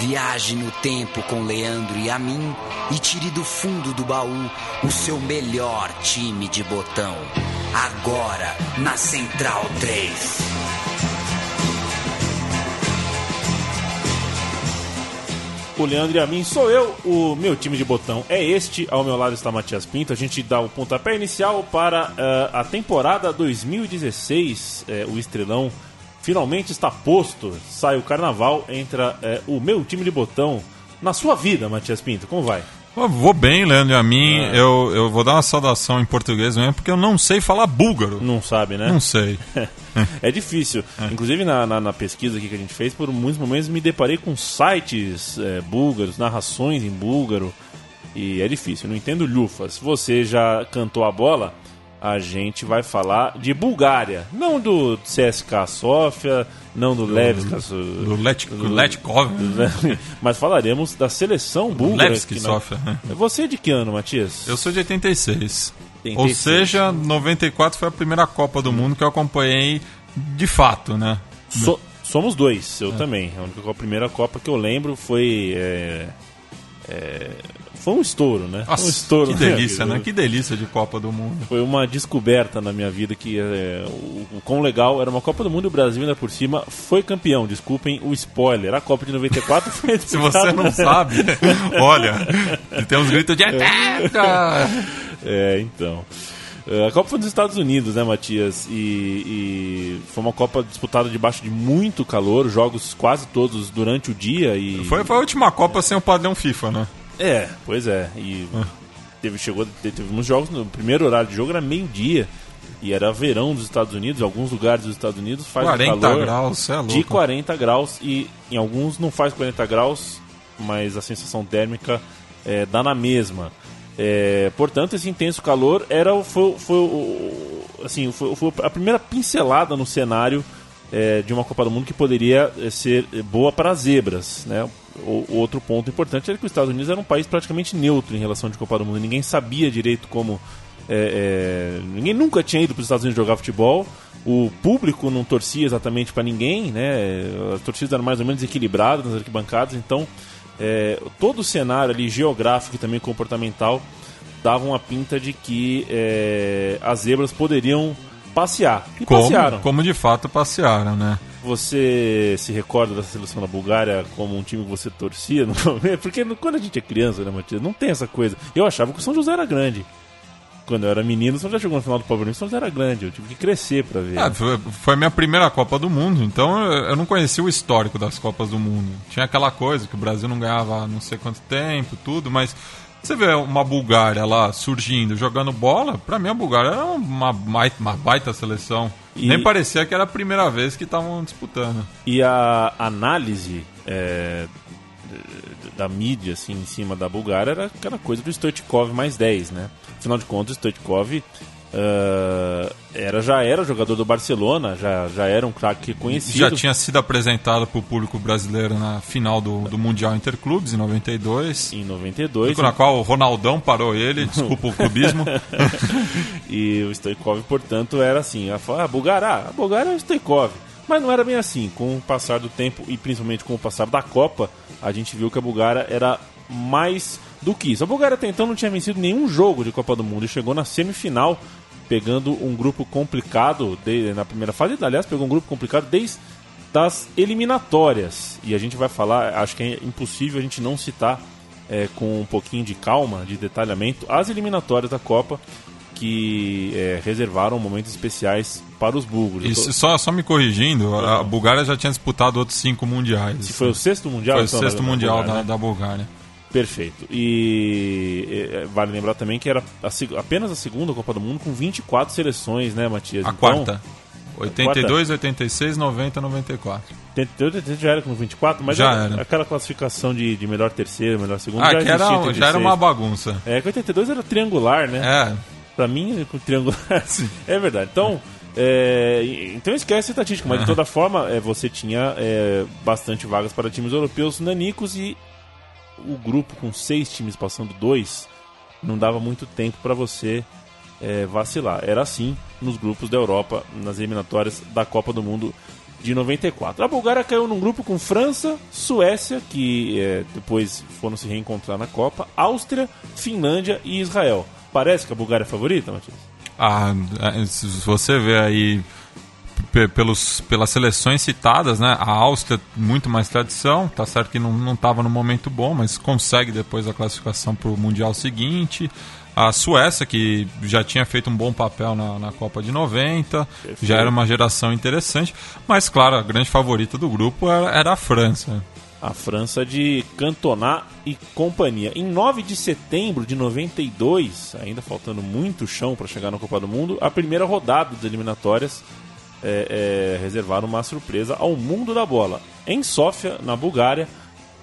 Viaje no tempo com Leandro e a mim e tire do fundo do baú o seu melhor time de botão. Agora, na Central 3. O Leandro e a mim sou eu, o meu time de botão é este. Ao meu lado está Matias Pinto. A gente dá o pontapé inicial para a temporada 2016. O estrelão finalmente está posto. Sai o carnaval, entra o meu time de botão. Na sua vida, Matias Pinto, como vai? Eu vou bem, Leandro, e a mim. Eu vou dar uma saudação em português mesmo, porque eu não sei falar búlgaro. Não sabe, né? Não sei. É difícil. É. Inclusive, na pesquisa aqui que a gente fez, por muitos momentos me deparei com sites búlgaros, narrações em búlgaro, e é difícil. Não entendo lufas. Se você já cantou a bola, a gente vai falar de Bulgária. Não do CSKA Sófia, não do Levski. Do Lechkov. Mas falaremos da seleção búlgara. Levski Sófia. Você é de que ano, Matias? Eu sou de 86. 86. Ou seja, 94 foi a primeira Copa do Mundo que eu acompanhei de fato, né? Somos dois, eu também. A única primeira Copa que eu lembro foi... Foi um estouro, né? Nossa, um estouro, que delícia, né? Que delícia de Copa do Mundo. Foi uma descoberta na minha vida que o quão legal era uma Copa do Mundo e o Brasil ainda por cima foi campeão. Desculpem o spoiler. A Copa de 94 foi... Se você não sabe, olha, tem uns gritos de... então... A Copa foi dos Estados Unidos, né, Matias? E foi uma Copa disputada debaixo de muito calor, jogos quase todos durante o dia e... Foi a última Copa sem o padrão FIFA, né? Pois é. E teve uns jogos, no primeiro horário de jogo era meio-dia, e era verão dos Estados Unidos, em alguns lugares dos Estados Unidos faz 40 um calor graus, é louco. De 40 graus, e em alguns não faz 40 graus, mas a sensação térmica dá na mesma. Portanto, esse intenso calor foi a primeira pincelada no cenário de uma Copa do Mundo que poderia ser boa para as zebras, né? O outro ponto importante era que os Estados Unidos era um país praticamente neutro em relação à Copa do Mundo. Ninguém sabia direito como... ninguém nunca tinha ido para os Estados Unidos jogar futebol. O público não torcia exatamente para ninguém, né? As torcidas eram mais ou menos equilibradas nas arquibancadas. Então, todo o cenário ali, geográfico e também comportamental, dava uma pinta de que as zebras poderiam passear. E passearam. Como de fato passearam, né? Você se recorda da seleção da Bulgária como um time que você torcia no começo? Porque quando a gente é criança, né, Matias? Não tem essa coisa. Eu achava que o São José era grande. Quando eu era menino, o São José chegou no final do Paulo, o São José era grande. Eu tive que crescer pra ver. Foi a minha primeira Copa do Mundo, então eu não conhecia o histórico das Copas do Mundo. Tinha aquela coisa que o Brasil não ganhava há não sei quanto tempo, tudo, mas... Você vê uma Bulgária lá surgindo, jogando bola, pra mim a Bulgária era uma baita seleção. E... Nem parecia que era a primeira vez que estavam disputando. E a análise da mídia assim, em cima da Bulgária era aquela coisa do Stoichkov mais 10, né? Afinal de contas, o Stoichkov já era jogador do Barcelona, já era um craque conhecido. Já tinha sido apresentado para o público brasileiro na final do Mundial Interclubes, em 92. Na qual o Ronaldão parou ele, desculpa o clubismo. E o Stoichkov, portanto, era assim, a Bulgária é o Stoichkov. Mas não era bem assim. Com o passar do tempo e principalmente com o passar da Copa, a gente viu que a Bulgária era mais do que isso. A Bulgária até então não tinha vencido nenhum jogo de Copa do Mundo e chegou na semifinal, pegando um grupo complicado na primeira fase. Aliás, pegou um grupo complicado desde as eliminatórias. E a gente vai falar, acho que é impossível a gente não citar com um pouquinho de calma, de detalhamento, as eliminatórias da Copa que reservaram momentos especiais para os búlgaros. Isso, só me corrigindo, a Bulgária já tinha disputado outros 5 mundiais. Foi o 6º mundial? Foi o 6º mundial Bulgária, da Bulgária. Perfeito. E vale lembrar também que era apenas a segunda Copa do Mundo com 24 seleções, né, Matias? A quarta. 82, 86, 90, 94. 82 já era com 24, mas já era. Aquela classificação de melhor terceiro, melhor segundo, já existia. Já era uma bagunça. Que 82 era triangular, né? Pra mim, triangular. É verdade. Então esquece a estatística, mas de toda forma você tinha bastante vagas para times europeus nanicos e o grupo com 6 times passando 2 não dava muito tempo para você vacilar. Era assim nos grupos da Europa, nas eliminatórias da Copa do Mundo de 94. A Bulgária caiu num grupo com França, Suécia, que depois foram se reencontrar na Copa, Áustria, Finlândia e Israel. Parece que a Bulgária é favorita, Matias? Ah, se você ver aí pelas seleções citadas, né? A Áustria, muito mais tradição, tá certo que não estava no momento bom, mas consegue depois a classificação para o Mundial seguinte. A Suécia, que já tinha feito um bom papel na Copa de 90, perfeito, já era uma geração interessante, mas claro, a grande favorita do grupo era a França. A França de Cantona e companhia. Em 9 de setembro de 92, ainda faltando muito chão para chegar na Copa do Mundo, a primeira rodada das eliminatórias reservaram uma surpresa ao mundo da bola. Em Sófia, na Bulgária,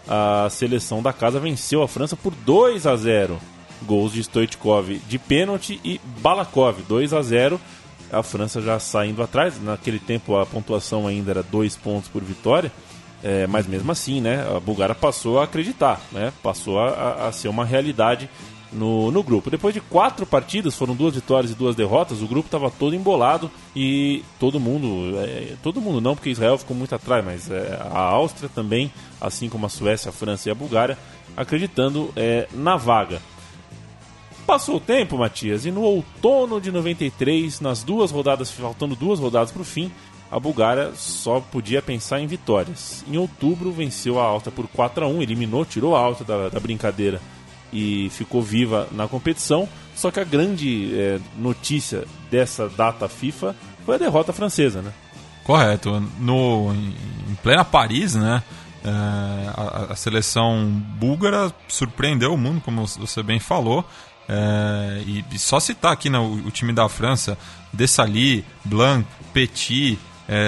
a seleção da casa venceu a França por 2-0. Gols de Stoichkov de pênalti e Balakov, 2-0. A França já saindo atrás. Naquele tempo a pontuação ainda era 2 pontos por vitória. Mas mesmo assim, né, a Bulgária passou a acreditar, né, passou a ser uma realidade no grupo. Depois de 4 partidas, foram 2 vitórias e 2 derrotas, o grupo estava todo embolado e todo mundo não, porque Israel ficou muito atrás, mas a Áustria também, assim como a Suécia, a França e a Bulgária, acreditando na vaga. Passou o tempo, Matias, e no outono de 93, nas 2 rodadas, faltando 2 rodadas para o fim, a Bulgária só podia pensar em vitórias. Em outubro, venceu a Áustria por 4-1, eliminou, tirou a Áustria da brincadeira e ficou viva na competição. Só que a grande notícia dessa data FIFA foi a derrota francesa, né? Correto. Em plena Paris, né? A seleção búlgara surpreendeu o mundo, como você bem falou. E só citar aqui o time da França: Desailly, Blanc, Petit,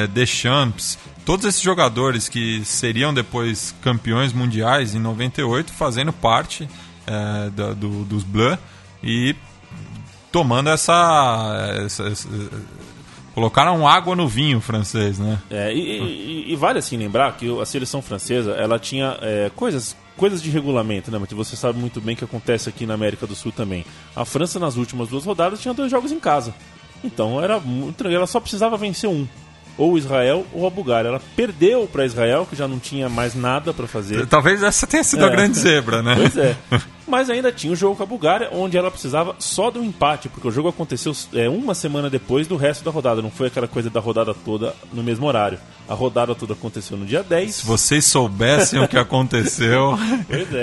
Deschamps, todos esses jogadores que seriam depois campeões mundiais em 98, fazendo parte dos Bleus e tomando colocaram água no vinho francês, né? E vale assim lembrar que a seleção francesa, ela tinha coisas de regulamento, né, Mati? Você sabe muito bem que acontece aqui na América do Sul também. A França, nas últimas 2 rodadas, tinha 2 jogos em casa. Então, ela só precisava vencer um. Ou Israel ou a Bulgária. Ela perdeu para Israel, que já não tinha mais nada para fazer. Talvez essa tenha sido a grande zebra, né? Pois é. Mas ainda tinha o jogo com a Bulgária, onde ela precisava só do empate, porque o jogo aconteceu uma semana depois do resto da rodada. Não foi aquela coisa da rodada toda no mesmo horário. A rodada toda aconteceu no dia 10. Se vocês soubessem o que aconteceu... Pois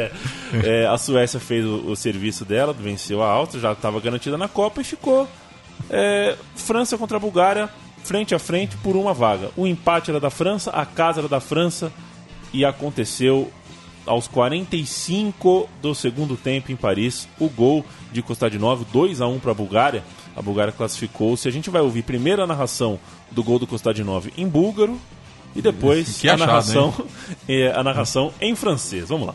é. A Suécia fez o serviço dela, venceu a Áustria, já estava garantida na Copa e ficou... França contra a Bulgária, frente a frente por uma vaga. O empate era da França, a casa era da França, e aconteceu aos 45 do segundo tempo em Paris o gol de Kostadinov, 2-1 para a Bulgária. A Bulgária classificou-se. A gente vai ouvir primeiro a narração do gol do Kostadinov em búlgaro e depois a narração em francês. Vamos lá.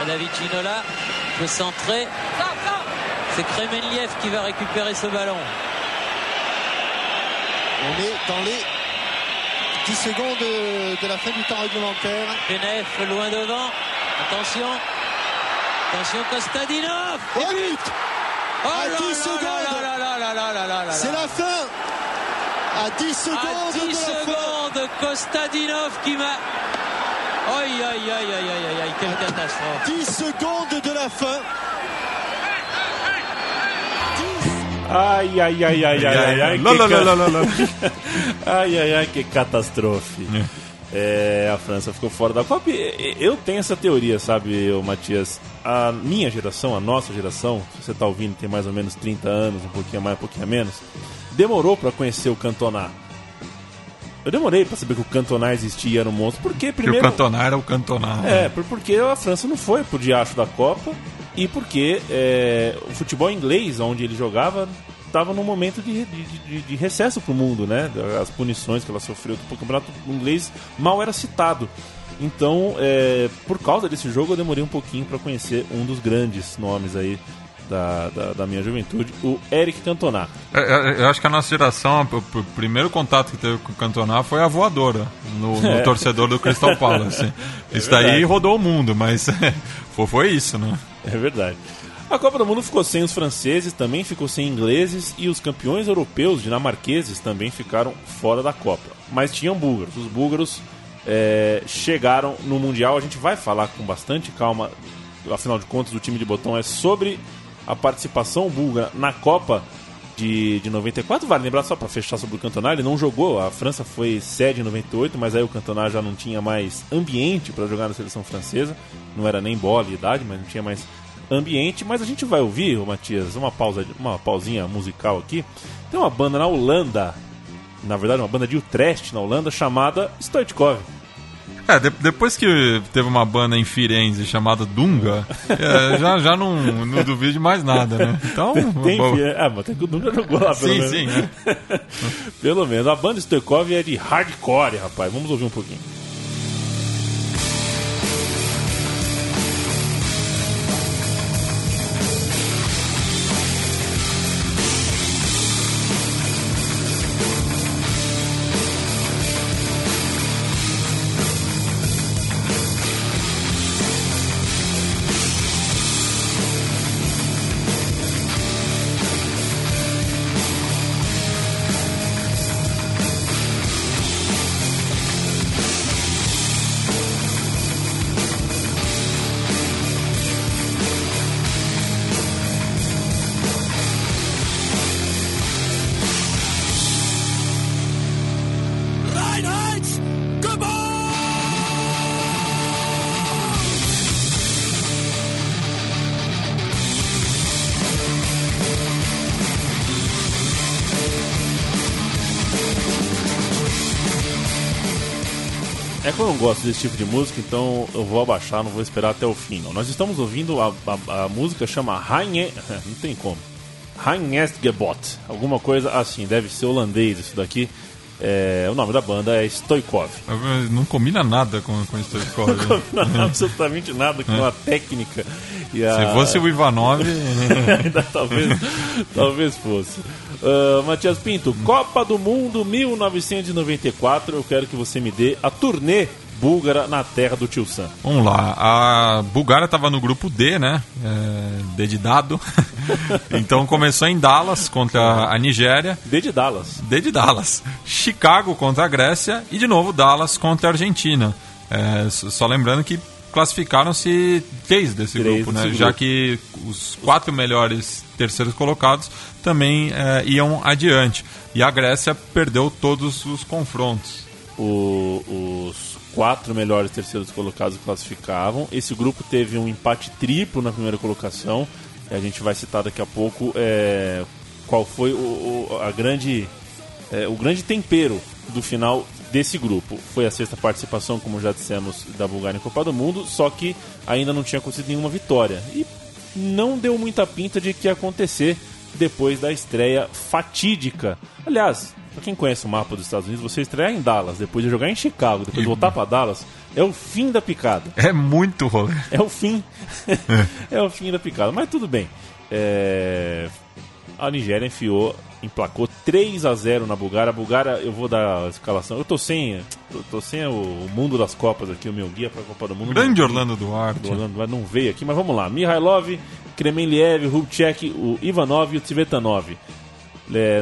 à la Vicinola, peut centrer. C'est Kremenliev qui va récupérer ce ballon. On est dans les 10 secondes de la fin du temps réglementaire. Benef loin devant. Attention Kostadinov. Oh, but. Oh là 10 secondes. Là. C'est la fin. À 10 secondes. À 10 secondes, Kostadinov qui m'a... Aïe, quelle catastrophe. 10 secondes de la fin. Ai, que catástrofe. A França ficou fora da Copa. Eu tenho essa teoria, sabe, Matias? A minha geração, a nossa geração, se você está ouvindo, tem mais ou menos 30 anos, um pouquinho mais, um pouquinho menos, demorou para conhecer o Cantona. Eu demorei pra saber que o Cantona existia e era um monstro, porque primeiro... Porque o Cantona era o Cantona. Porque a França não foi pro diacho da Copa e porque o futebol inglês, onde ele jogava, estava num momento de recesso para o mundo, né? As punições que ela sofreu, o campeonato inglês mal era citado. Então, por causa desse jogo, eu demorei um pouquinho para conhecer um dos grandes nomes aí da minha juventude, o Eric Cantona. Eu acho que a nossa geração, o primeiro contato que teve com o Cantona foi a voadora no torcedor do Crystal Palace. Isso daí rodou o mundo, mas foi isso, né? É verdade. A Copa do Mundo ficou sem os franceses, também ficou sem ingleses, e os campeões europeus dinamarqueses também ficaram fora da Copa. Mas tinham búlgaros. Os búlgaros chegaram no Mundial. A gente vai falar com bastante calma, afinal de contas, o time de botão é sobre a participação búlgara na Copa de 94. Vale lembrar, só para fechar sobre o Cantona, ele não jogou. A França foi sede em 98, mas aí o Cantona já não tinha mais ambiente para jogar na seleção francesa. Não era nem bola e idade, mas não tinha mais ambiente. Mas a gente vai ouvir, Matias, uma pausinha musical aqui. Tem uma banda na Holanda, na verdade uma banda de Utrecht na Holanda, chamada Stoichkov. Depois que teve uma banda em Firenze chamada Dunga, já não duvido de mais nada, né? Então, mas tem que o Dunga jogou lá, pelo menos. Sim, sim. Pelo menos. A banda Stoichkov é de hardcore, rapaz. Vamos ouvir um pouquinho. Eu não gosto desse tipo de música, então eu vou abaixar, não vou esperar até o fim. Não. Nós estamos ouvindo a música, chama Rainhe... Não tem como. Reinhestgebot. Alguma coisa assim, deve ser holandês isso daqui. O nome da banda é Stoichkov. Não combina nada com Stoichkov. Não combina absolutamente nada com a técnica. Se fosse o Ivanov... ainda talvez fosse. Matias Pinto, Copa do Mundo 1994. Eu quero que você me dê a turnê búlgara na terra do tio Sam. Vamos lá. A Bulgária estava no grupo D, né? D de dado. Então começou em Dallas contra a Nigéria. D de Dallas. Chicago contra a Grécia. E de novo Dallas contra a Argentina. Só lembrando que classificaram-se três desse grupo, né? Já que os quatro melhores terceiros colocados também iam adiante. E a Grécia perdeu todos os confrontos. Os quatro melhores terceiros colocados classificavam. Esse grupo teve um empate triplo na primeira colocação. A gente vai citar daqui a pouco qual foi o grande tempero do final desse grupo. Foi a sexta participação, como já dissemos, da Bulgária em Copa do Mundo, só que ainda não tinha acontecido nenhuma vitória. E não deu muita pinta de que ia acontecer depois da estreia fatídica. Aliás, para quem conhece o mapa dos Estados Unidos, você estrear em Dallas, depois de jogar em Chicago, depois de voltar para Dallas, é o fim da picada. É muito rolê. É o fim. É o fim da picada, mas tudo bem. A Nigéria emplacou 3-0 na Bulgária. A Bulgária, eu vou dar a escalação. Eu tô sem o mundo das Copas aqui, o meu guia para a Copa do Mundo. Grande Orlando Duarte. Orlando Duarte não veio aqui, mas vamos lá. Mihailov, Kremenliev, Rubček, o Ivanov e o Tsvetanov.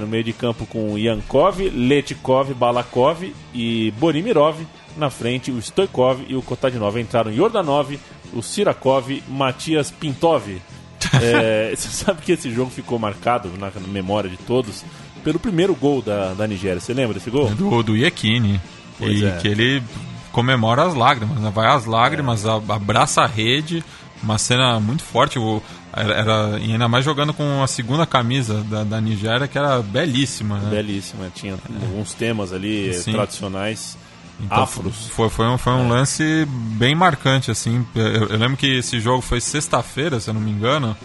No meio de campo com Yankov, Lechkov, Balakov e Borimirov. Na frente, o Stoichkov e o Kostadinov. Entraram Jordanov, o Sirakov, Matias Pintov. Você sabe que esse jogo ficou marcado na memória de todos pelo primeiro gol da Nigéria. Você lembra desse gol? Do Yekini. Que ele comemora as lágrimas, né? Vai às lágrimas, abraça a rede. Uma cena muito forte. E ainda mais jogando com a segunda camisa da Nigéria, que era belíssima, né? Belíssima. Tinha alguns temas ali, sim, tradicionais. Então, afros. Foi um lance bem marcante, assim. Eu lembro que esse jogo foi sexta-feira, se eu não me engano.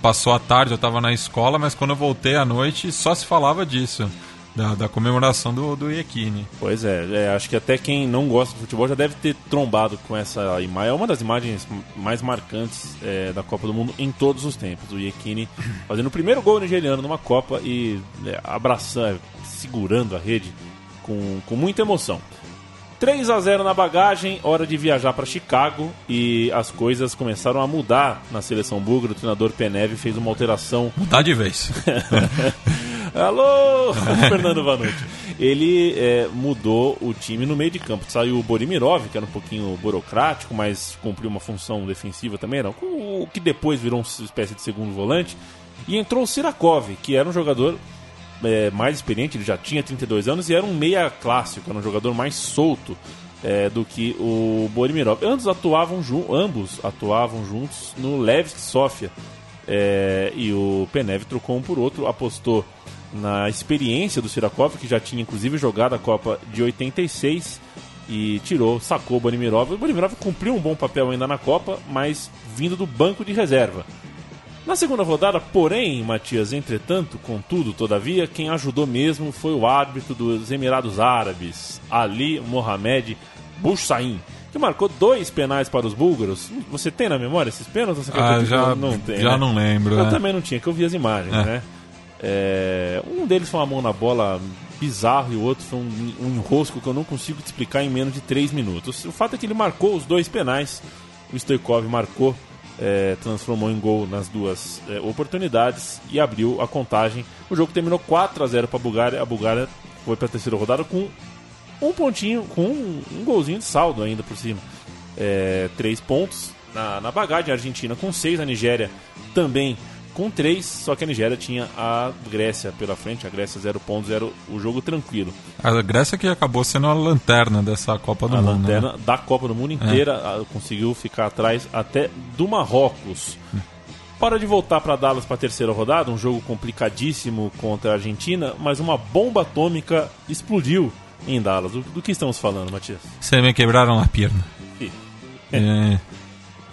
Passou a tarde, eu estava na escola, mas quando eu voltei à noite só se falava disso, da comemoração do Yekini. Pois é, acho que até quem não gosta de futebol já deve ter trombado com essa imagem. É uma das imagens mais marcantes da Copa do Mundo em todos os tempos. O Yekini fazendo o primeiro gol nigeriano numa Copa e abraçando, segurando a rede com muita emoção. 3-0 na bagagem, hora de viajar para Chicago, e as coisas começaram a mudar na seleção búlgara. O treinador Penev fez uma alteração. Mudar de vez. Alô, Fernando Vanucci. Ele mudou o time no meio de campo. Saiu o Borimirov, que era um pouquinho burocrático, mas cumpriu uma função defensiva também, não? O que depois virou uma espécie de segundo volante. E entrou o Sirakov, que era um jogador mais experiente, ele já tinha 32 anos e era um meia clássico, era um jogador mais solto do que o Borimirov. Ambos atuavam juntos no Levski Sófia, e o Penev trocou um por outro, apostou na experiência do Sirakov, que já tinha inclusive jogado a Copa de 86, e sacou o Borimirov. O Borimirov cumpriu um bom papel ainda na Copa, mas vindo do banco de reserva. Na segunda rodada, porém, Matias, entretanto, contudo, todavia, quem ajudou mesmo foi o árbitro dos Emirados Árabes, Ali Mohamed Boussaïn, que marcou 2 penais para os búlgaros. Você tem na memória esses pênaltis? Você não lembro. Eu também não tinha, que eu vi as imagens, né? Um deles foi uma mão na bola bizarro e o outro foi um enrosco que eu não consigo te explicar em menos de 3 minutos. O fato é que ele marcou os 2 penais, o Stoichkov marcou, transformou em gol nas duas oportunidades e abriu a contagem. O jogo terminou 4-0 para a Bulgária. A Bulgária foi para a terceira rodada com um pontinho, com um golzinho de saldo ainda por cima, 3 pontos na bagagem. A Argentina com 6, a Nigéria também com 3, só que a Nigéria tinha a Grécia pela frente. A Grécia 0 pontos, o jogo tranquilo. A Grécia que acabou sendo a lanterna dessa Copa do Mundo. A lanterna, né? Da Copa do Mundo inteira, conseguiu ficar atrás até do Marrocos. Para de voltar para Dallas para a terceira rodada, um jogo complicadíssimo contra a Argentina, mas uma bomba atômica explodiu em Dallas. Do que estamos falando, Matias? Vocês me quebraram a perna.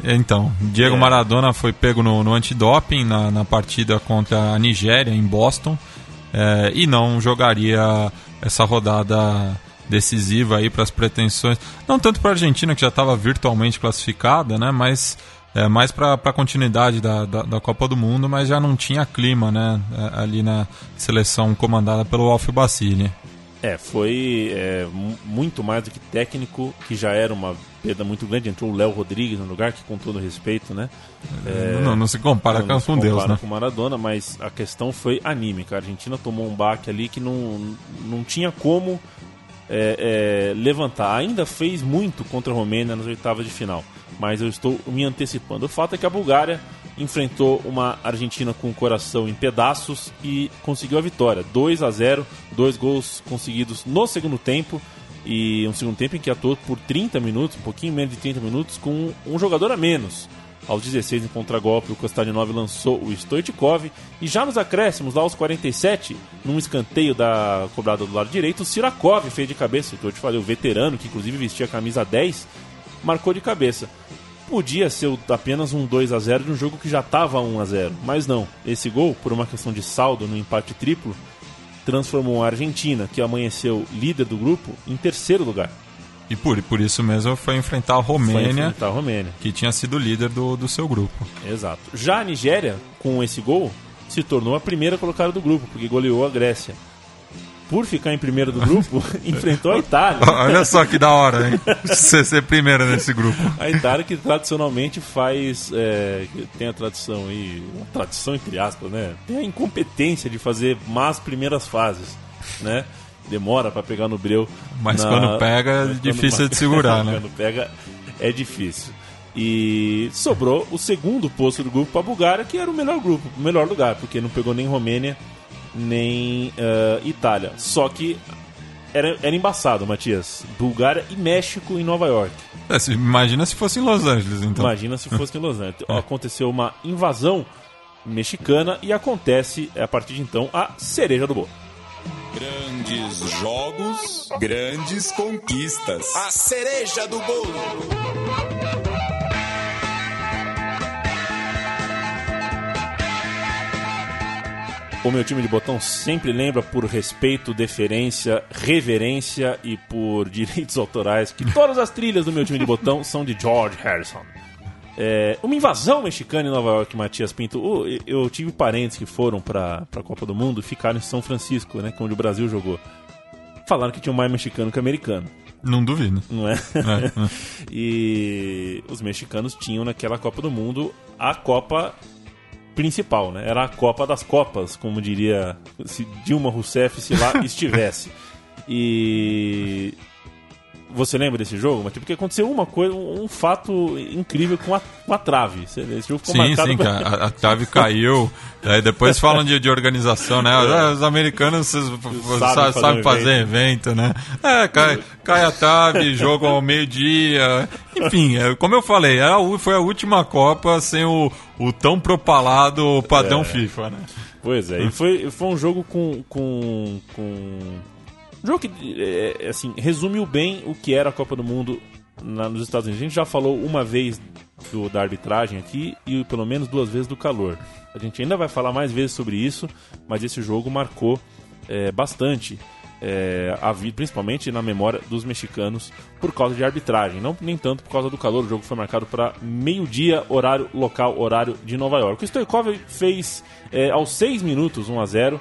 Então, Diego Maradona foi pego no antidoping na partida contra a Nigéria, em Boston, e não jogaria essa rodada decisiva aí para as pretensões, não tanto para a Argentina, que já estava virtualmente classificada, né, mas mais para a continuidade da Copa do Mundo, mas já não tinha clima, né, ali na seleção comandada pelo Alfio Basile. Foi muito mais do que técnico, que já era uma perda muito grande. Entrou o Léo Rodrigues no lugar, que com todo respeito, né? Não se compara com Deus, né? Não se compara com Maradona, mas a questão foi anímica. A Argentina tomou um baque ali que não tinha como levantar. Ainda fez muito contra a Romênia nas oitavas de final, mas eu estou me antecipando. O fato é que a Bulgária enfrentou uma Argentina com o coração em pedaços e conseguiu a vitória, 2-0, 2 gols conseguidos no segundo tempo, e um segundo tempo em que atuou por 30 minutos, um pouquinho menos de 30 minutos, com um jogador a menos. Aos 16, em contragolpe, o Kostadinov lançou o Stoichkov, e já nos acréscimos, lá aos 47, num escanteio cobrado do lado direito, o Sirakov fez de cabeça, que eu te falei, o veterano, que inclusive vestia a camisa 10, marcou de cabeça. Podia ser apenas um 2-0 de um jogo que já estava 1-0, mas não. Esse gol, por uma questão de saldo no empate triplo, transformou a Argentina, que amanheceu líder do grupo, em terceiro lugar. E por isso mesmo foi enfrentar a Romênia, que tinha sido líder do seu grupo. Exato. Já a Nigéria, com esse gol, se tornou a primeira colocada do grupo, porque goleou a Grécia. Por ficar em primeiro do grupo, enfrentou a Itália. Olha só que da hora, hein? Você ser primeiro nesse grupo. A Itália, que tradicionalmente tem a tradição aí, uma tradição entre aspas, né? Tem a incompetência de fazer más primeiras fases, né? Demora para pegar no breu. Mas quando pega, é difícil de segurar, né? Quando pega, é difícil. E sobrou o segundo posto do grupo para a Bulgária, que era o melhor grupo, o melhor lugar, porque não pegou nem Romênia, nem Itália. Só que era embaçado, Matias. Bulgária e México em Nova York. Imagina se fosse em Los Angeles, então. Imagina se fosse em Los Angeles. Aconteceu uma invasão mexicana e acontece, a partir de então, a cereja do bolo. Grandes jogos, grandes conquistas. A cereja do bolo. O meu time de botão sempre lembra por respeito, deferência, reverência e por direitos autorais que todas as trilhas do meu time de botão são de George Harrison. Uma invasão mexicana em Nova York, Matias Pinto. Eu tive parentes que foram para a Copa do Mundo e ficaram em São Francisco, né, onde o Brasil jogou. Falaram que tinha mais mexicano que americano. Não duvido. Não é? É. E os mexicanos tinham naquela Copa do Mundo a Copa principal, né? Era a Copa das Copas, como diria se Dilma Rousseff se lá estivesse. E você lembra desse jogo? Mas porque aconteceu uma coisa, um fato incrível com a trave. Esse jogo ficou marcado. Sim, a trave caiu. Aí depois falam de organização, né? Os americanos sabem fazer evento, né? Cai a trave, jogam ao meio-dia. Enfim, como eu falei, foi a última Copa sem o tão propalado padrão FIFA, né? Pois é, e foi um jogo um jogo que, assim, resumiu bem o que era a Copa do Mundo nos Estados Unidos. A gente já falou uma vez da arbitragem aqui e pelo menos duas vezes do calor. A gente ainda vai falar mais vezes sobre isso, mas esse jogo marcou bastante, principalmente na memória dos mexicanos, por causa de arbitragem. Não nem tanto por causa do calor, o jogo foi marcado para meio-dia, horário local, horário de Nova York. O Stoichkov fez, aos 6 minutos, 1-0.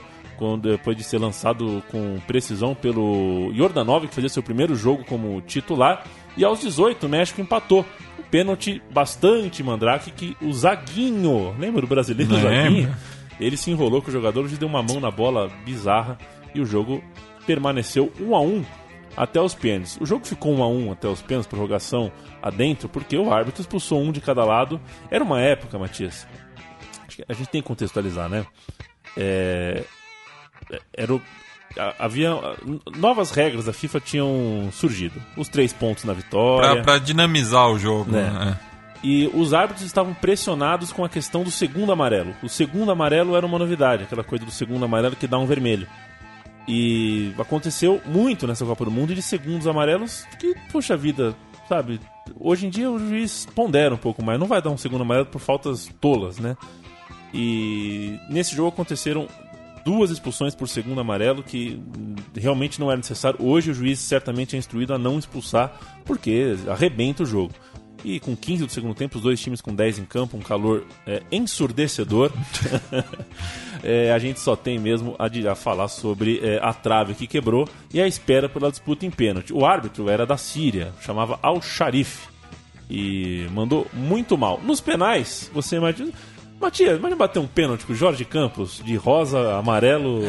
Depois de ser lançado com precisão pelo Jordanov, que fazia seu primeiro jogo como titular. E aos 18, o México empatou. Um pênalti bastante mandrake que o Zaguinho, lembra do brasileiro Zaguinho? Ele se enrolou com o jogador, deu uma mão na bola bizarra e o jogo permaneceu 1-1 até os pênaltis. O jogo ficou 1-1 até os pênaltis, prorrogação adentro, porque o árbitro expulsou um de cada lado. Era uma época, Matias, acho que a gente tem que contextualizar, né? Havia novas regras da FIFA tinham surgido, os 3 pontos na vitória para dinamizar o jogo, né? E os árbitros estavam pressionados com a questão do segundo amarelo. O segundo amarelo era uma novidade, aquela coisa do segundo amarelo que dá um vermelho, e aconteceu muito nessa Copa do Mundo de segundos amarelos que, poxa vida, sabe, hoje em dia o juiz pondera um pouco mais, não vai dar um segundo amarelo por faltas tolas, né? E nesse jogo aconteceram 2 expulsões por segundo amarelo que realmente não era necessário. Hoje o juiz certamente é instruído a não expulsar, porque arrebenta o jogo. E com 15 do segundo tempo, os 2 times com 10 em campo, um calor ensurdecedor. A gente só tem mesmo a falar sobre a trave que quebrou e a espera pela disputa em pênalti. O árbitro era da Síria, chamava Al-Sharif, e mandou muito mal. Nos penais, você imagina... Matias, imagina bater um pênalti com o Jorge Campos, de rosa, amarelo...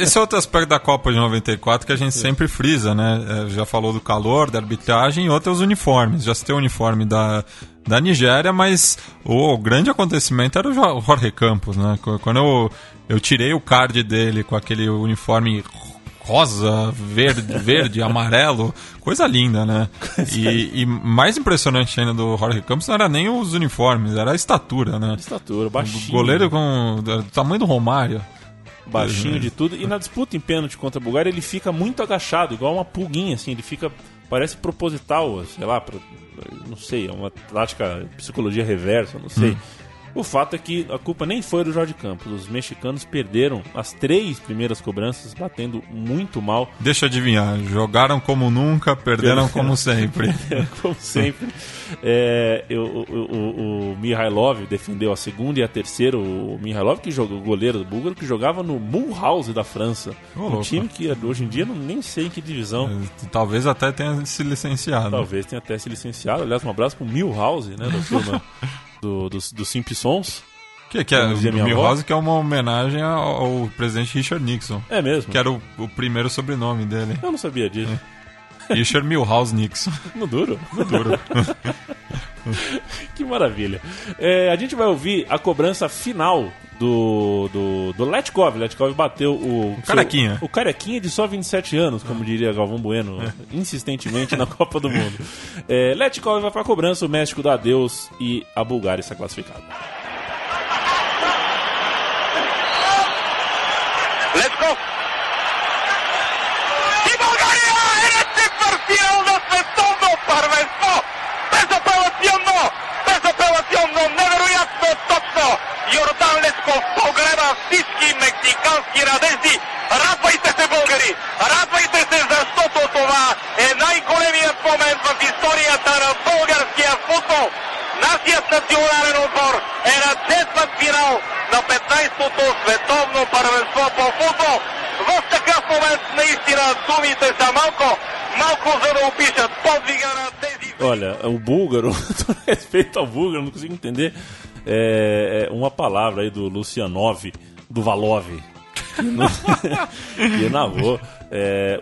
Esse é outro aspecto da Copa de 94 que a gente sempre frisa, né? Já falou do calor, da arbitragem, e outros uniformes. Já se tem o uniforme da Nigéria, mas o grande acontecimento era o Jorge Campos, né? Quando eu tirei o card dele com aquele uniforme... rosa, verde, amarelo, coisa linda, né? E mais impressionante ainda do Jorge Campos não era nem os uniformes, era a estatura, né? Estatura, baixinho. O goleiro com o tamanho do Romário. Baixinho de tudo. E na disputa em pênalti contra a Bulgária, ele fica muito agachado, igual uma pulguinha, assim. Ele fica, parece proposital, sei lá, não sei, é uma tática, psicologia reversa, não sei. O fato é que a culpa nem foi do Jorge Campos. Os mexicanos perderam as 3 primeiras cobranças, batendo muito mal. Deixa eu adivinhar, jogaram como nunca, perderam como sempre. Como sempre. O Mihailov defendeu a segunda e a terceira. O Mihailov, que jogou, o goleiro do búlgaro, que jogava no Mulhouse da França. Time que hoje em dia nem sei em que divisão. Talvez até tenha se licenciado. Aliás, um abraço pro Mulhouse, né, da turma. Dos Simpsons. Que é o Milhouse, que é uma homenagem ao presidente Richard Nixon. É mesmo? Que era o primeiro sobrenome dele. Eu não sabia disso. Richard Milhouse Nixon. No duro. Que maravilha. A gente vai ouvir a cobrança final do Lechkov. Lechkov bateu o carequinha. O carequinha de só 27 anos, como diria Galvão Bueno, insistentemente na Copa do Mundo. Lechkov vai para a cobrança, o México dá adeus e a Bulgária está classificada. Lechkov! национален отбор е на честен финал на 15-то световно първенство по футбол. В такъв момент наистина думите са малко за да опишат подвига на тези... Olha, o búlgaro, todo respeito ao búlgaro, não consigo entender uma palavra aí do Lucianov, do Valov. E na avô,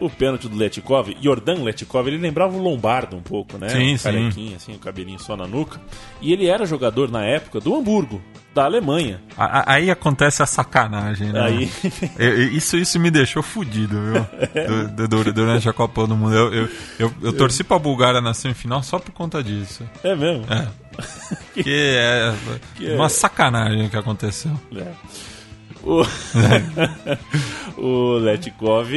o pênalti do Lechkov, Jordan Lechkov, ele lembrava o Lombardo um pouco, né? Sim, carequinha, assim, o cabelinho só na nuca. E ele era jogador na época do Hamburgo, da Alemanha. Aí acontece a sacanagem, né? Aí... Isso me deixou fudido, viu? Durante a Copa do Mundo. Eu torci pra Bulgária na semifinal só por conta disso. É mesmo? É. Que é uma sacanagem que aconteceu. É. O Lechkov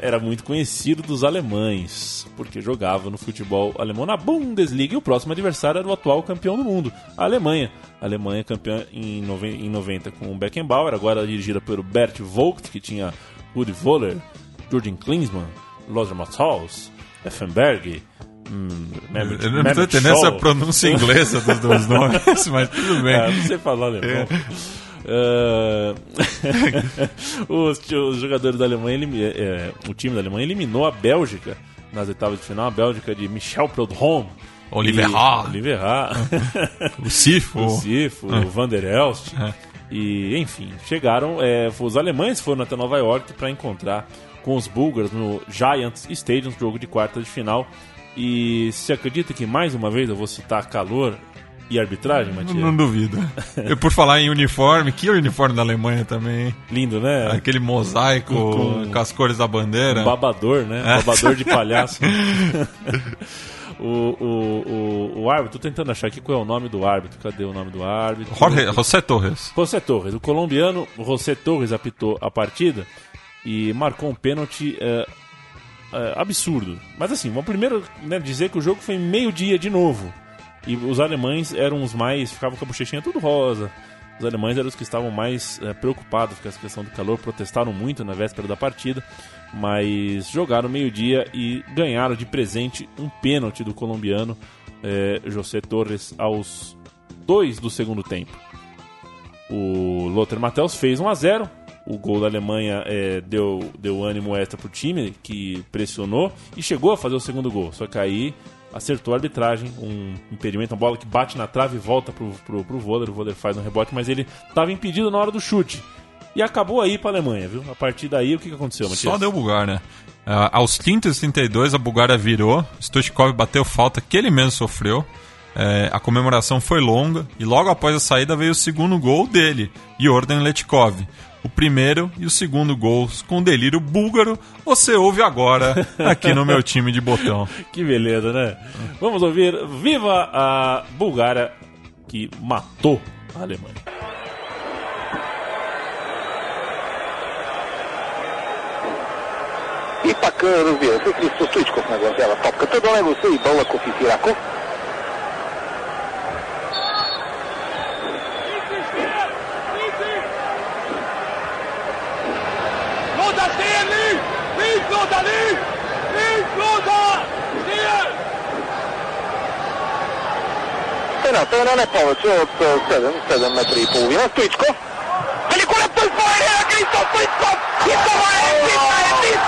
era muito conhecido dos alemães, porque jogava no futebol alemão na Bundesliga, e o próximo adversário era o atual campeão do mundo, a Alemanha. A Alemanha campeã em 90 com o Beckenbauer, agora dirigida pelo Bert Vogt, que tinha Rudi Voller, Jürgen Klinsmann, Lothar Matthaus, Effenberg. Eu não estou entendendo essa pronúncia inglesa dos dois nomes, mas tudo bem. Não sei falar alemão. Os jogadores da Alemanha, o time da Alemanha eliminou a Bélgica nas oitavas de final, a Bélgica de Michel Prudhomme, Oliver Há, o Sifo, o Van der Elst, e enfim, chegaram, os alemães foram até Nova York para encontrar com os búlgaros no Giants Stadium, jogo de quarta de final. E se acredita que mais uma vez eu vou citar calor e arbitragem, Matias? Não duvido. Por falar em uniforme, que é o uniforme da Alemanha também, hein? Lindo, né? Aquele mosaico com as cores da bandeira. Um babador, né? Babador de palhaço. O árbitro, tô tentando achar aqui qual é o nome do árbitro. Cadê o nome do árbitro? José Torres. O colombiano José Torres apitou a partida e marcou um pênalti absurdo. Mas assim, vamos primeiro, né, dizer que o jogo foi meio-dia de novo. E os alemães eram os mais... Ficavam com a bochechinha tudo rosa. Os alemães eram os que estavam mais preocupados com essa questão do calor. Protestaram muito na véspera da partida. Mas jogaram meio-dia e ganharam de presente um pênalti do colombiano José Torres aos 2 do segundo tempo. O Lothar Matthaus fez 1-0. O gol da Alemanha deu ânimo extra pro time, que pressionou e chegou a fazer o segundo gol. Só que aí... acertou a arbitragem, um impedimento, uma bola que bate na trave e volta pro Voller. O Voller faz um rebote, mas ele estava impedido na hora do chute. E acabou aí para a Alemanha, viu? A partir daí, o que aconteceu, Matias? Só deu Bulgária, né? Aos 30:32, a Bulgária virou, Stoichkov bateu falta, que ele mesmo sofreu. A comemoração foi longa e logo após a saída veio o segundo gol dele, Jordan Lechkov. O primeiro e o segundo gols com delírio búlgaro, você ouve agora aqui no meu time de botão. Que beleza, né? Vamos ouvir Viva a Bulgária, que matou a Alemanha. E bacana, viu? Você que sou Stoichkov na gozela, topka. Todo lá é você e Balakov e Firakov. Едната една не повече от 7 метра и половина. Стоичков. Великолепен спойлер на Христо Стоичков! И това е ефис!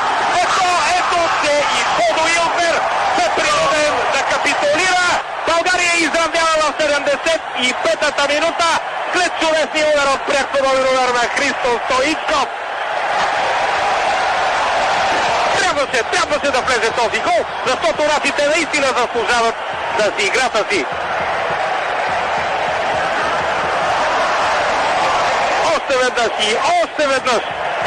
Ето се и Бодо Илфер се принуден да капитулира. България изравнява в 75-та минута след чудесния удар от прясновен удар на Христо Стоичков. Трябваше да влезе този гол, защото раците наистина заслужават да си играта си. Още веднъж.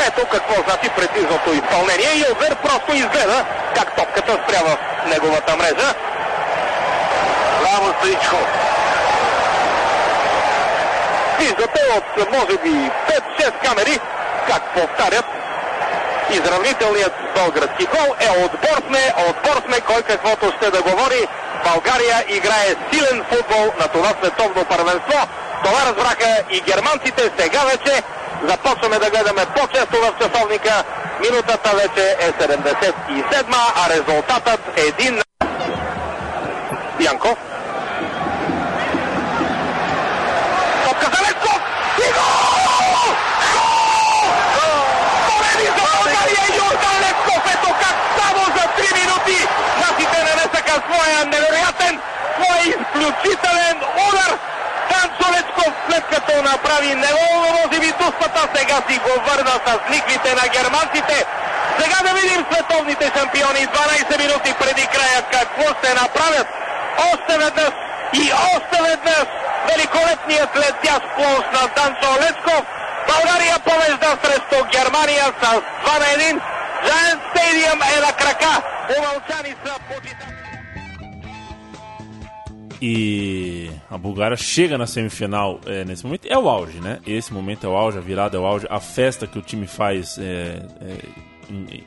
Ето какво значи прецизното изпълнение. И Йовер просто изгледа как топката спря в неговата мрежа. Браво, Стоичков! Виждате от може би 5-6 камери как повтарят изравнителният български гол. Отбор сме, кой каквото ще да говори. България играе силен футбол на това световно първенство. Това разбраха и германците. Сега вече започваме да гледаме по-често в часовника. Минутата вече е 77, а резултатът е 1-0. Янков. решителен удар. Танцо Лечков, след като направи неволно рози битустата, сега си го върна с ликвите на германците. Сега да видим световните шампиони 12 минути преди края какво ще направят. Още веднъж и още веднъж великолепният летящ плонж на Танцо Лечков. България побежда срещу Германия с 2-1. Giant Stadium е на крака. Умълчани са почитатели. E a Bulgária chega na semifinal nesse momento, é o auge, né? Esse momento é o auge, a virada é o auge, a festa que o time faz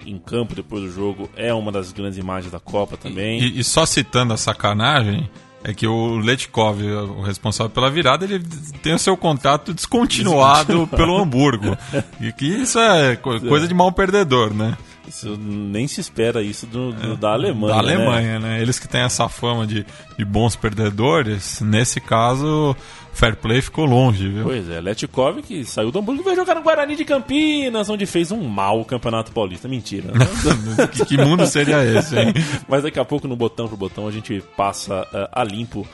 em campo depois do jogo é uma das grandes imagens da Copa também. E só citando a sacanagem, é que o Lechkov, o responsável pela virada, ele tem o seu contrato descontinuado pelo Hamburgo. E que isso é coisa de mau perdedor, né? Isso, nem se espera isso da Alemanha. Da Alemanha, né? Eles que têm essa fama de bons perdedores, nesse caso, fair play ficou longe, viu? Pois é, Lechkov que saiu do Hamburgo e veio jogar no Guarani de Campinas, onde fez um mau Campeonato Paulista. Mentira. Que mundo seria esse, hein? Mas daqui a pouco, no botão por botão, a gente passa a limpo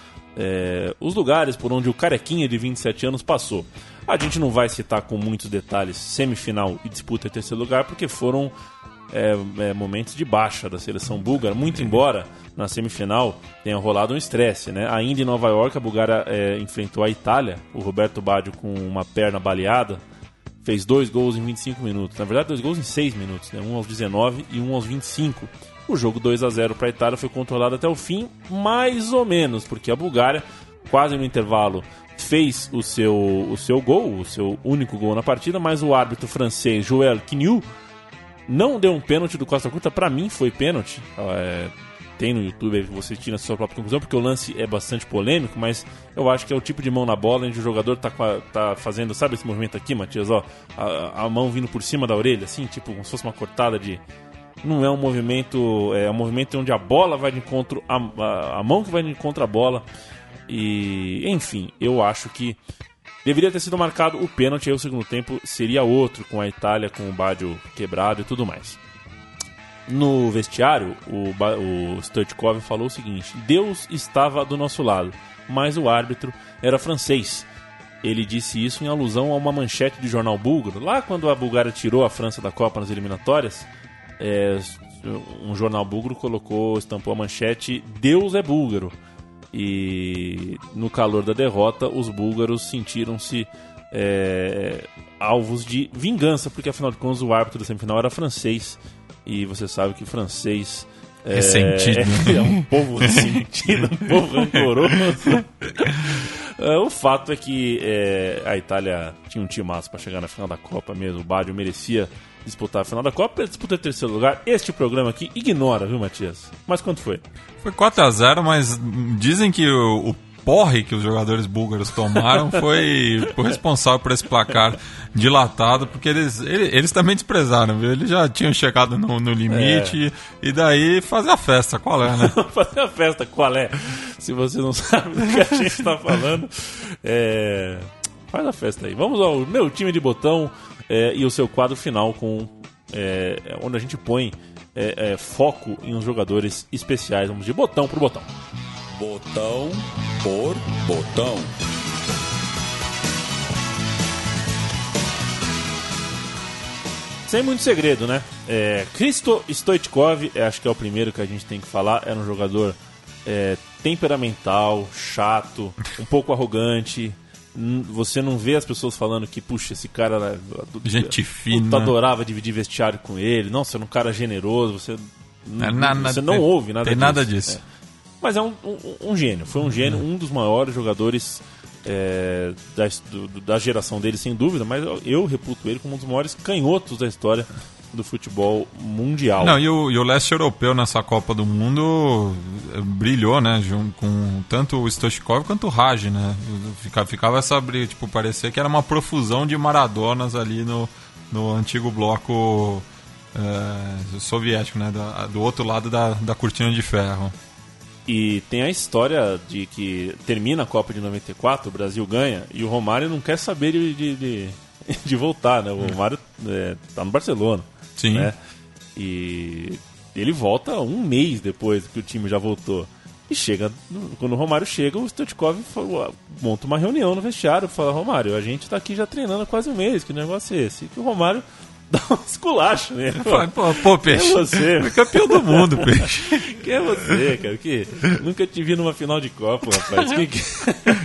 os lugares por onde o carequinha de 27 anos passou. A gente não vai citar com muitos detalhes semifinal e disputa em terceiro lugar, porque foram momentos de baixa da seleção búlgara, muito embora na semifinal tenha rolado um estresse, né? Ainda em Nova York, a Bulgária enfrentou a Itália, o Roberto Baggio com uma perna baleada fez 2 gols em 25 minutos, na verdade 2 gols em 6 minutos, né? Um aos 19 e um aos 25. O jogo 2-0 para a Itália foi controlado até o fim, mais ou menos, porque a Bulgária quase no intervalo fez o seu gol, o seu único gol na partida, mas o árbitro francês Yekini não deu um pênalti do Costa Curta. Pra mim foi pênalti. Tem no YouTube aí que você tira a sua própria conclusão, porque o lance é bastante polêmico, mas eu acho que é o tipo de mão na bola onde o jogador tá fazendo, sabe esse movimento aqui, Matias? Ó, a mão vindo por cima da orelha, assim, tipo como se fosse uma cortada de... Não é um movimento... É um movimento onde a bola vai de encontro... A mão que vai de encontro à bola. E... Enfim, eu acho que deveria ter sido marcado o pênalti, aí o segundo tempo seria outro, com a Itália, com o Baggio quebrado e tudo mais. No vestiário, o Stoichkov falou o seguinte: Deus estava do nosso lado, mas o árbitro era francês. Ele disse isso em alusão a uma manchete de jornal búlgaro. Lá quando a Bulgária tirou a França da Copa nas eliminatórias, um jornal búlgaro estampou a manchete: Deus é búlgaro. E no calor da derrota, os búlgaros sentiram-se alvos de vingança, porque afinal de contas o árbitro da semifinal era francês, e você sabe que francês é um povo ressentido, um povo rancoroso. O fato é que a Itália tinha um timaço para chegar na final da Copa mesmo. O Baggio merecia disputar a final da Copa, ele disputou o terceiro lugar. Este programa aqui ignora, viu, Matias? Mas quanto foi? Foi 4-0, mas dizem que o porre que os jogadores búlgaros tomaram foi o responsável por esse placar dilatado, porque eles também desprezaram, viu? Eles já tinham chegado no limite e daí fazer a festa, qual é, né? Fazer a festa, qual é? Se você não sabe do que a gente tá falando, faz a festa aí. Vamos ao meu time de botão e o seu quadro final, onde a gente põe foco em uns jogadores especiais. Vamos de botão por botão. Botão por botão. Sem muito segredo, né? Cristo Stoichkov, acho que é o primeiro que a gente tem que falar. Era um jogador temperamental, chato, um pouco arrogante. Você não vê as pessoas falando que, puxa, esse cara era gente fina, adorava dividir vestiário com ele. Não, você era um cara generoso, você não ouve nada disso. Tem nada disso. Mas é um gênio, foi um gênio, um dos maiores jogadores da geração dele, sem dúvida, mas eu reputo ele como um dos maiores canhotos da história do futebol mundial. Não, e o leste europeu nessa Copa do Mundo brilhou, né? Com tanto o Stoichkov quanto o Raj, né? Ficava essa briga, tipo, parecia que era uma profusão de Maradonas ali no antigo bloco soviético, né? Do outro lado da cortina de ferro. E tem a história de que termina a Copa de 94, o Brasil ganha, e o Romário não quer saber de voltar, né? O Romário tá no Barcelona. Sim. Né? E ele volta um mês depois que o time já voltou. E chega, quando o Romário chega, o Stoichkov monta uma reunião no vestiário e fala: Romário, a gente tá aqui já treinando há quase um mês, que negócio é esse? E que o Romário dá um esculacho nele. Pô, Peixe, quem é você? É campeão do mundo, Peixe. Quem é você, cara? Que... Nunca te vi numa final de Copa, rapaz.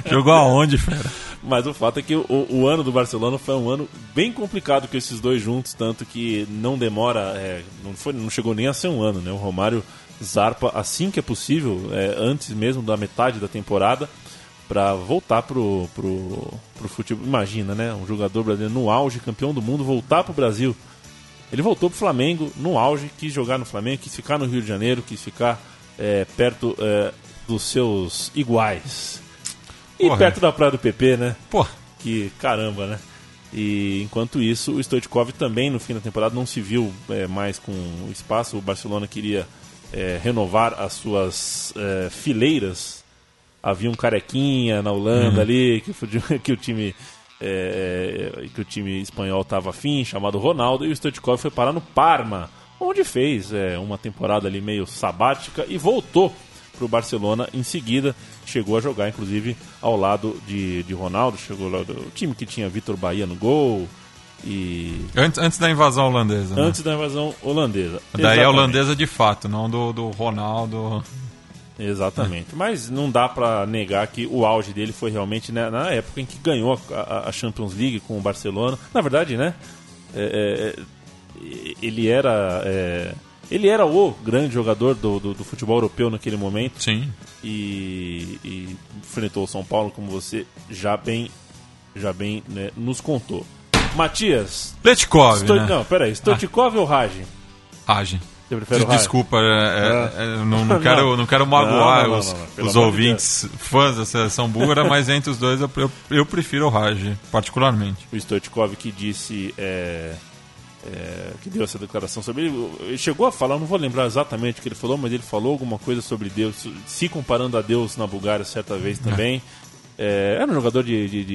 Jogou aonde, fera? Mas o fato é que o ano do Barcelona foi um ano bem complicado com esses dois juntos, tanto que não demora, não chegou nem a ser um ano, né? O Romário zarpa assim que é possível, antes mesmo da metade da temporada, para voltar pro futebol. Imagina, né? Um jogador brasileiro no auge, campeão do mundo, voltar pro Brasil. Ele voltou pro Flamengo no auge, quis jogar no Flamengo, quis ficar no Rio de Janeiro, quis ficar perto dos seus iguais. E porra, perto da praia do PP, né? Porra. Que caramba, né? E enquanto isso, o Stoichkov também no fim da temporada não se viu mais com espaço. O Barcelona queria renovar as suas fileiras. Havia um carequinha na Holanda ali que o time espanhol estava afim, chamado Ronaldo, e o Stoichkov foi parar no Parma, onde fez uma temporada ali meio sabática e voltou para o Barcelona em seguida. Chegou a jogar inclusive ao lado de Ronaldo, chegou lá do time que tinha Vitor Bahia no gol. E... Antes da invasão holandesa. Antes, né? Da invasão holandesa. Daí exatamente. A holandesa de fato, não do Ronaldo. Exatamente. Mas não dá pra negar que o auge dele foi realmente, né, na época em que ganhou a Champions League com o Barcelona. Na verdade, né? Ele era o grande jogador do futebol europeu naquele momento. Sim. E enfrentou o São Paulo, como você já bem, né, nos contou. Matias. Lechkov, né? Não, peraí. Stoichkov ou Ragem? Ragem. Você prefere o Ragem? Desculpa, não quero magoar os ouvintes, fãs da seleção búlgara, mas entre os dois eu prefiro o Ragem, particularmente. O Stoichkov que disse... que deu essa declaração sobre ele chegou a falar, não vou lembrar exatamente o que ele falou, mas ele falou alguma coisa sobre Deus, se comparando a Deus na Bulgária certa vez também. Era um jogador de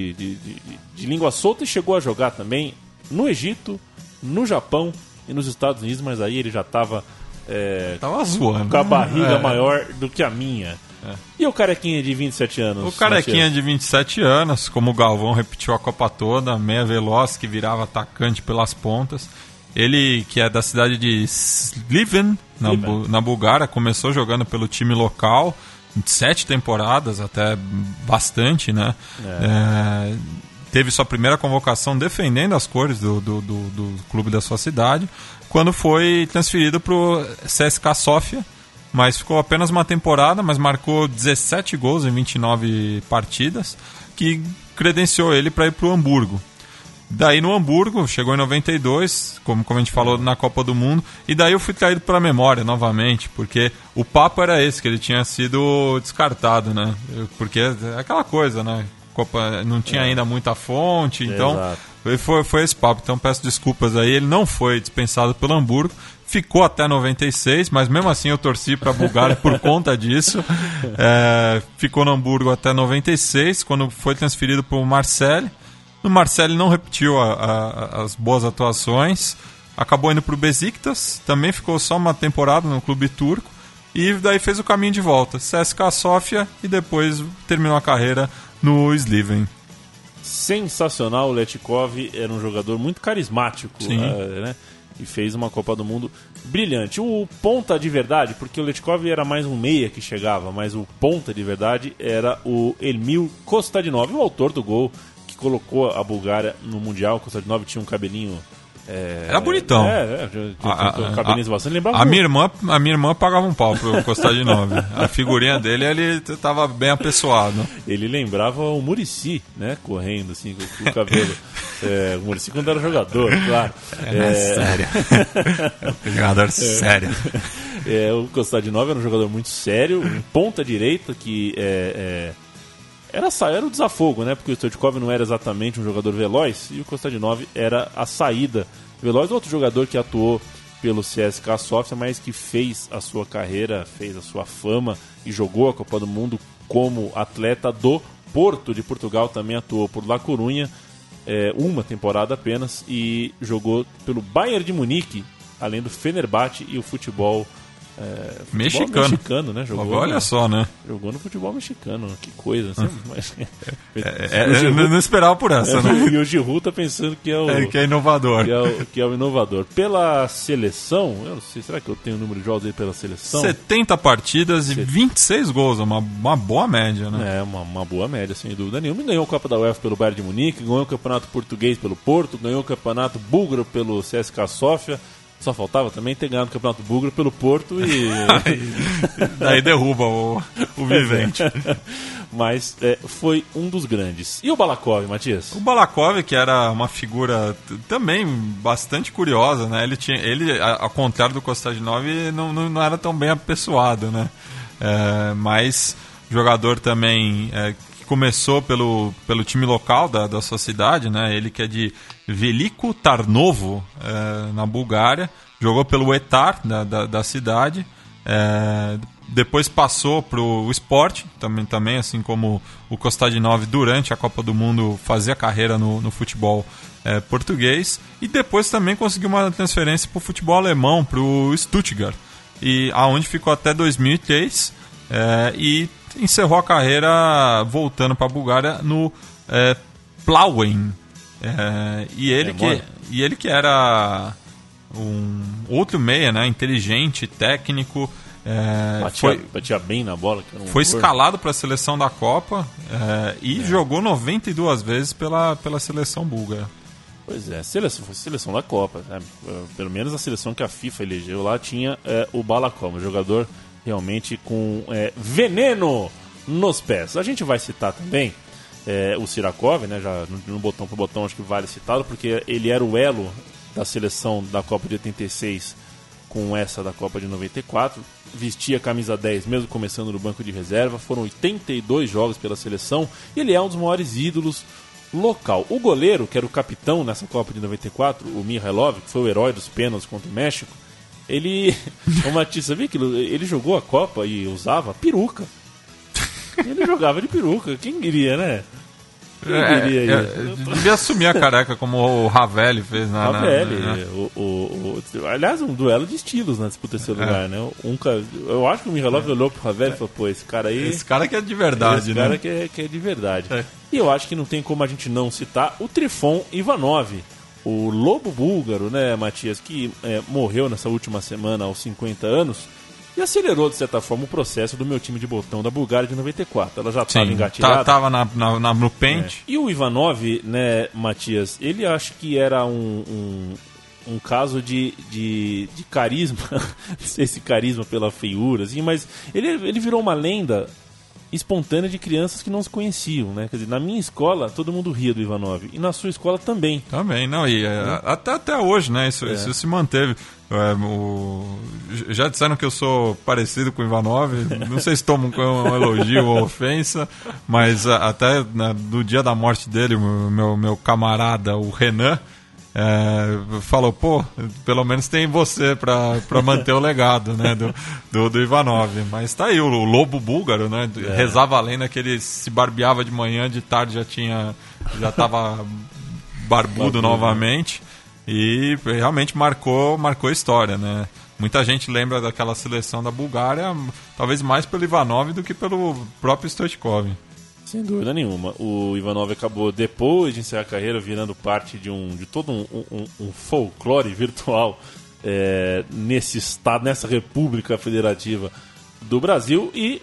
língua solta e chegou a jogar também no Egito, no Japão e nos Estados Unidos, mas aí ele já estava com a barriga maior do que a minha. E o carequinha de 27 anos? O carequinha de 27 anos, como o Galvão repetiu a Copa toda, meia veloz que virava atacante pelas pontas. Ele, que é da cidade de Sliven, na Bulgária, começou jogando pelo time local, 7 temporadas, até bastante, né? Teve sua primeira convocação defendendo as cores do clube da sua cidade, quando foi transferido para o CSKA Sófia. Mas ficou apenas uma temporada, mas marcou 17 gols em 29 partidas, que credenciou ele para ir para o Hamburgo. Daí no Hamburgo, chegou em 92, como a gente falou, na Copa do Mundo, e daí eu fui traído para a memória novamente, porque o papo era esse, que ele tinha sido descartado, né? Porque é aquela coisa, né? Copa não tinha ainda muita fonte, então foi esse papo. Então peço desculpas aí, ele não foi dispensado pelo Hamburgo, ficou até 96, mas mesmo assim eu torci para a Bulgária por conta disso. Ficou no Hamburgo até 96, quando foi transferido para o Marseille. No Marseille não repetiu as boas atuações, acabou indo para o Besiktas, também ficou só uma temporada no clube turco, e daí fez o caminho de volta, CSKA Sófia, e depois terminou a carreira no Sliven. Sensacional, o Lechkov era um jogador muito carismático, né? E fez uma Copa do Mundo brilhante. O ponta de verdade, porque o Lechkov era mais um meia que chegava, mas o ponta de verdade era o Emil Kostadinov, o autor do gol que colocou a Bulgária no Mundial. O Kostadinov tinha um cabelinho... Era bonitão. A minha irmã pagava um pau pro Kostadinov. A figurinha dele, ele tava bem apessoado. Ele lembrava o Muricy, né? Correndo assim com o cabelo. O Muricy quando era jogador, claro. Sério. Jogador sério. O Kostadinov era um jogador muito sério, um ponta direita que era o desafogo, né? Porque o Stoichkov não era exatamente um jogador veloz e o Kostadinov era a saída veloz. Outro jogador que atuou pelo CSKA Sófia, mas que fez a sua carreira, fez a sua fama e jogou a Copa do Mundo como atleta do Porto de Portugal. Também atuou por La Corunha, uma temporada apenas, e jogou pelo Bayern de Munique, além do Fenerbahçe e o futebol mexicano, né? Jogou, olha no, só, né? Jogou no futebol mexicano, que coisa. Assim, mas... Giroud, não esperava por essa, né? E o Giroud tá pensando que é o... que é inovador. Que é o inovador. Pela seleção, eu não sei, será que eu tenho o número de jogos aí pela seleção? 70 partidas e 26 gols, uma boa média, né? É, uma boa média, sem dúvida nenhuma. E ganhou o Copa da UEFA pelo Bayern de Munique, ganhou o Campeonato Português pelo Porto, ganhou o Campeonato Búlgaro pelo CSKA Sófia. Só faltava também ter ganhado o Campeonato Búlgaro pelo Porto e... Daí derruba o vivente. Mas foi um dos grandes. E o Balakov, Matias? O Balakov, que era uma figura também bastante curiosa, né? Ele ao contrário do Kostadinov, não era tão bem apessoado, né? Mas jogador também... começou pelo time local da sua cidade, né? Ele que é de Veliko Tarnovo, na Bulgária, jogou pelo Etar da cidade, depois passou para o Sport, também, assim como o Kostadinov durante a Copa do Mundo fazia carreira no futebol português, e depois também conseguiu uma transferência para o futebol alemão, para o Stuttgart, e aonde ficou até 2003, e encerrou a carreira voltando para a Bulgária no Plauen. E ele que era um outro meia, né, inteligente, técnico, batia bem na bola, que era foi escalado para a seleção da Copa e jogou 92 vezes pela seleção búlgara. Pois é, foi seleção da Copa, né? Pelo menos a seleção que a FIFA elegeu lá tinha o Balakov, um jogador realmente com veneno nos pés. A gente vai citar também o Sirakov, né? Já no botão por botão acho que vale citá-lo, porque ele era o elo da seleção da Copa de 86 com essa da Copa de 94. Vestia a camisa 10, mesmo começando no banco de reserva. Foram 82 jogos pela seleção e ele é um dos maiores ídolos local. O goleiro, que era o capitão nessa Copa de 94, o Mihailov, que foi o herói dos pênaltis contra o México, ele, o Matias, sabia que ele jogou a Copa e usava peruca. Ele jogava de peruca. Quem diria, né? Devia assumir a careca como o Ravelli fez na... Aliás, um duelo de estilos na disputa desse lugar, né? Eu acho que o Mihailov olhou pro Ravelli e falou, pô, esse cara aí... Esse cara que é de verdade, né? Esse cara que é de verdade. E eu acho que não tem como a gente não citar o Trifon Ivanov, o lobo búlgaro, né, Matias, que morreu nessa última semana aos 50 anos e acelerou, de certa forma, o processo do meu time de botão da Bulgária de 94. Ela já estava engatilhada. Estava no pente. E o Ivanov, né, Matias, ele acho que era um caso de carisma, esse carisma pela feiura, assim, mas ele virou uma lenda espontânea de crianças que não se conheciam, né? Quer dizer, na minha escola todo mundo ria do Ivanov e na sua escola também. Também, não, e até hoje, né? Isso se manteve. Já disseram que eu sou parecido com o Ivanov, não sei se tomam um elogio ou ofensa, mas até no dia da morte dele, o meu camarada, o Renan, falou, pô, pelo menos tem você pra manter o legado, né, do Ivanov. Mas tá aí, o lobo búlgaro, né? Rezava a lenda que ele se barbeava de manhã, de tarde já tava barbudo novamente, e realmente marcou a história, né? Muita gente lembra daquela seleção da Bulgária, talvez mais pelo Ivanov do que pelo próprio Stoichkov. Sem dúvida nenhuma. O Ivanov acabou, depois de encerrar a carreira, virando parte de todo um folclore virtual nesse estado, nessa República Federativa do Brasil, e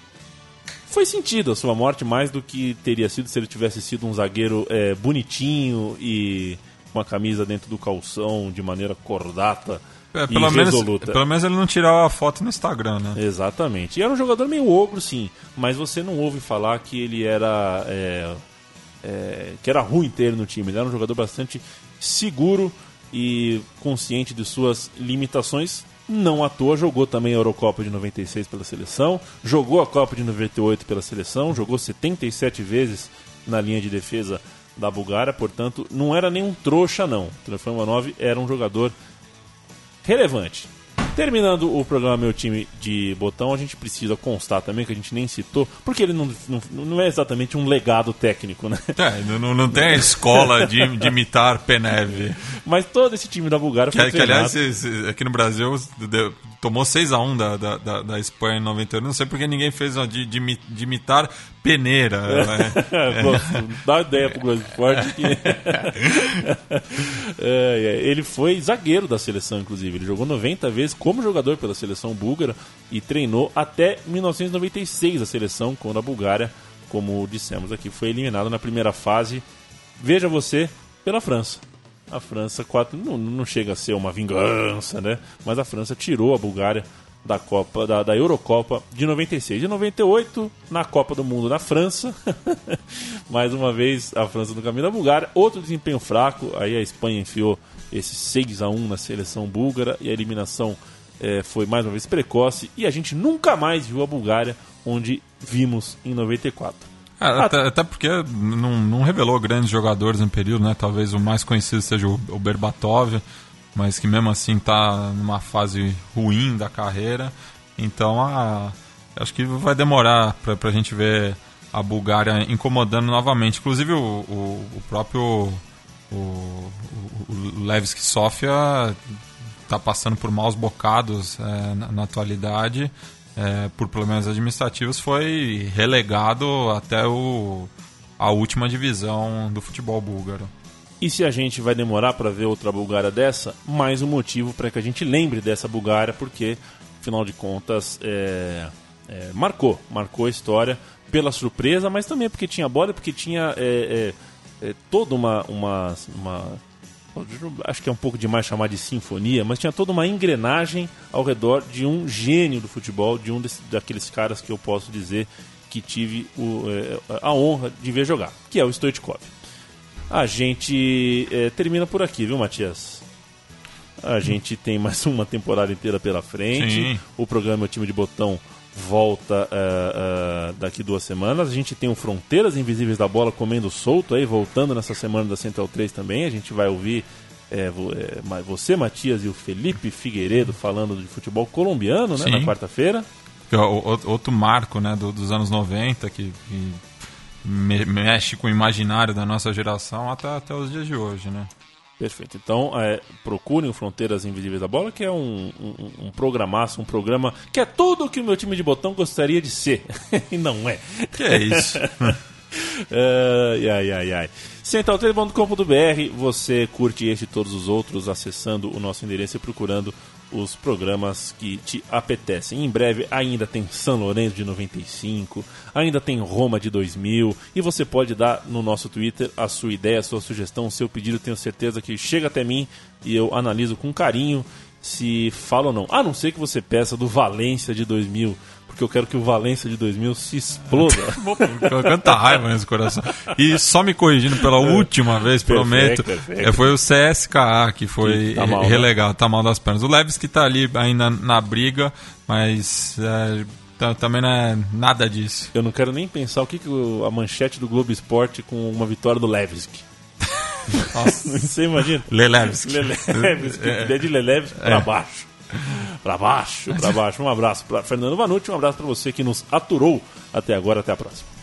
foi sentido a sua morte mais do que teria sido se ele tivesse sido um zagueiro bonitinho e com a camisa dentro do calção de maneira cordata. Pelo menos ele não tirava a foto no Instagram, né? Exatamente. E era um jogador meio ogro, sim. Mas você não ouve falar que ele era... que era ruim ter ele no time. Ele era um jogador bastante seguro e consciente de suas limitações. Não à toa, jogou também a Eurocopa de 96 pela seleção. Jogou a Copa de 98 pela seleção. Jogou 77 vezes na linha de defesa da Bulgária. Portanto, não era nenhum trouxa, não. O Trifon Ivanov era um jogador... relevante. Terminando o programa Meu Time de Botão, a gente precisa constar também, que a gente nem citou, porque ele não é exatamente um legado técnico, né? Não tem a escola de imitar Penev. Mas todo esse time da Bulgária foi treinado. Que, aliás, aqui no Brasil tomou 6-1 da Espanha em 91. Não sei porque ninguém fez de imitar peneira. Dá uma ideia pro Brasil forte que... Ele foi zagueiro da seleção, inclusive. Ele jogou 90 vezes como jogador pela seleção búlgara e treinou até 1996 a seleção, quando a Bulgária, como dissemos aqui, foi eliminada na primeira fase, veja você, pela França. A França 4 não chega a ser uma vingança, né? Mas a França tirou a Bulgária da Copa, da Eurocopa de 96. De 98, na Copa do Mundo na França. Mais uma vez, a França no caminho da Bulgária. Outro desempenho fraco. Aí a Espanha enfiou esse 6-1 na seleção búlgara. E a eliminação foi mais uma vez precoce. E a gente nunca mais viu a Bulgária onde vimos em 94. Até porque não revelou grandes jogadores no período, né? Talvez o mais conhecido seja o Berbatov, mas que mesmo assim está numa fase ruim da carreira. Então acho que vai demorar para a gente ver a Bulgária incomodando novamente. Inclusive o próprio o Levski Sófia está passando por maus bocados na atualidade. Por problemas administrativos, foi relegado até a última divisão do futebol búlgaro. E se a gente vai demorar para ver outra Bulgária dessa, mais um motivo para que a gente lembre dessa Bulgária, porque, afinal de contas, marcou a história pela surpresa, mas também porque tinha bola, porque tinha toda uma acho que é um pouco demais chamar de sinfonia, mas tinha toda uma engrenagem ao redor de um gênio do futebol, de um daqueles caras que eu posso dizer que tive a honra de ver jogar, que é o Stoichkov. A gente termina por aqui, viu, Matias? A gente tem mais uma temporada inteira pela frente. Sim. O programa O Time de Botão volta daqui 2 semanas. A gente tem o Fronteiras Invisíveis da Bola comendo solto aí, voltando nessa semana da Central 3 também. A gente vai ouvir você, Matias, e o Felipe Figueiredo falando de futebol colombiano, né, na quarta-feira. Outro marco, né, dos anos 90 que mexe com o imaginário da nossa geração até os dias de hoje, né? Perfeito, então procurem o Fronteiras Invisíveis da Bola, que é um programaço, um programa que é tudo o que o Meu Time de Botão gostaria de ser, e não é. Que é isso? Central3.com.br, você curte este e todos os outros acessando o nosso endereço e procurando os programas que te apetecem. Em breve ainda tem São Lourenço de 95, ainda tem Roma de 2000, e você pode dar no nosso Twitter a sua ideia, a sua sugestão, o seu pedido. Tenho certeza que chega até mim e eu analiso com carinho se fala ou não, a não ser que você peça do Valência de 2000, porque eu quero que o Valência de 2000 se exploda. Quanta raiva nesse coração. E só me corrigindo pela última vez, prometo, foi o CSKA que foi relegado, tá mal das pernas. O Leves que tá ali ainda na briga, mas também não é nada disso. Eu não quero nem pensar o que a manchete do Globo Esporte com uma vitória do Levski. Nossa. Você imagina? Lelevski. Ideia de Lelevski pra baixo. Pra baixo. Um abraço pra Fernando Vanucci, um abraço pra você que nos aturou até agora, até a próxima.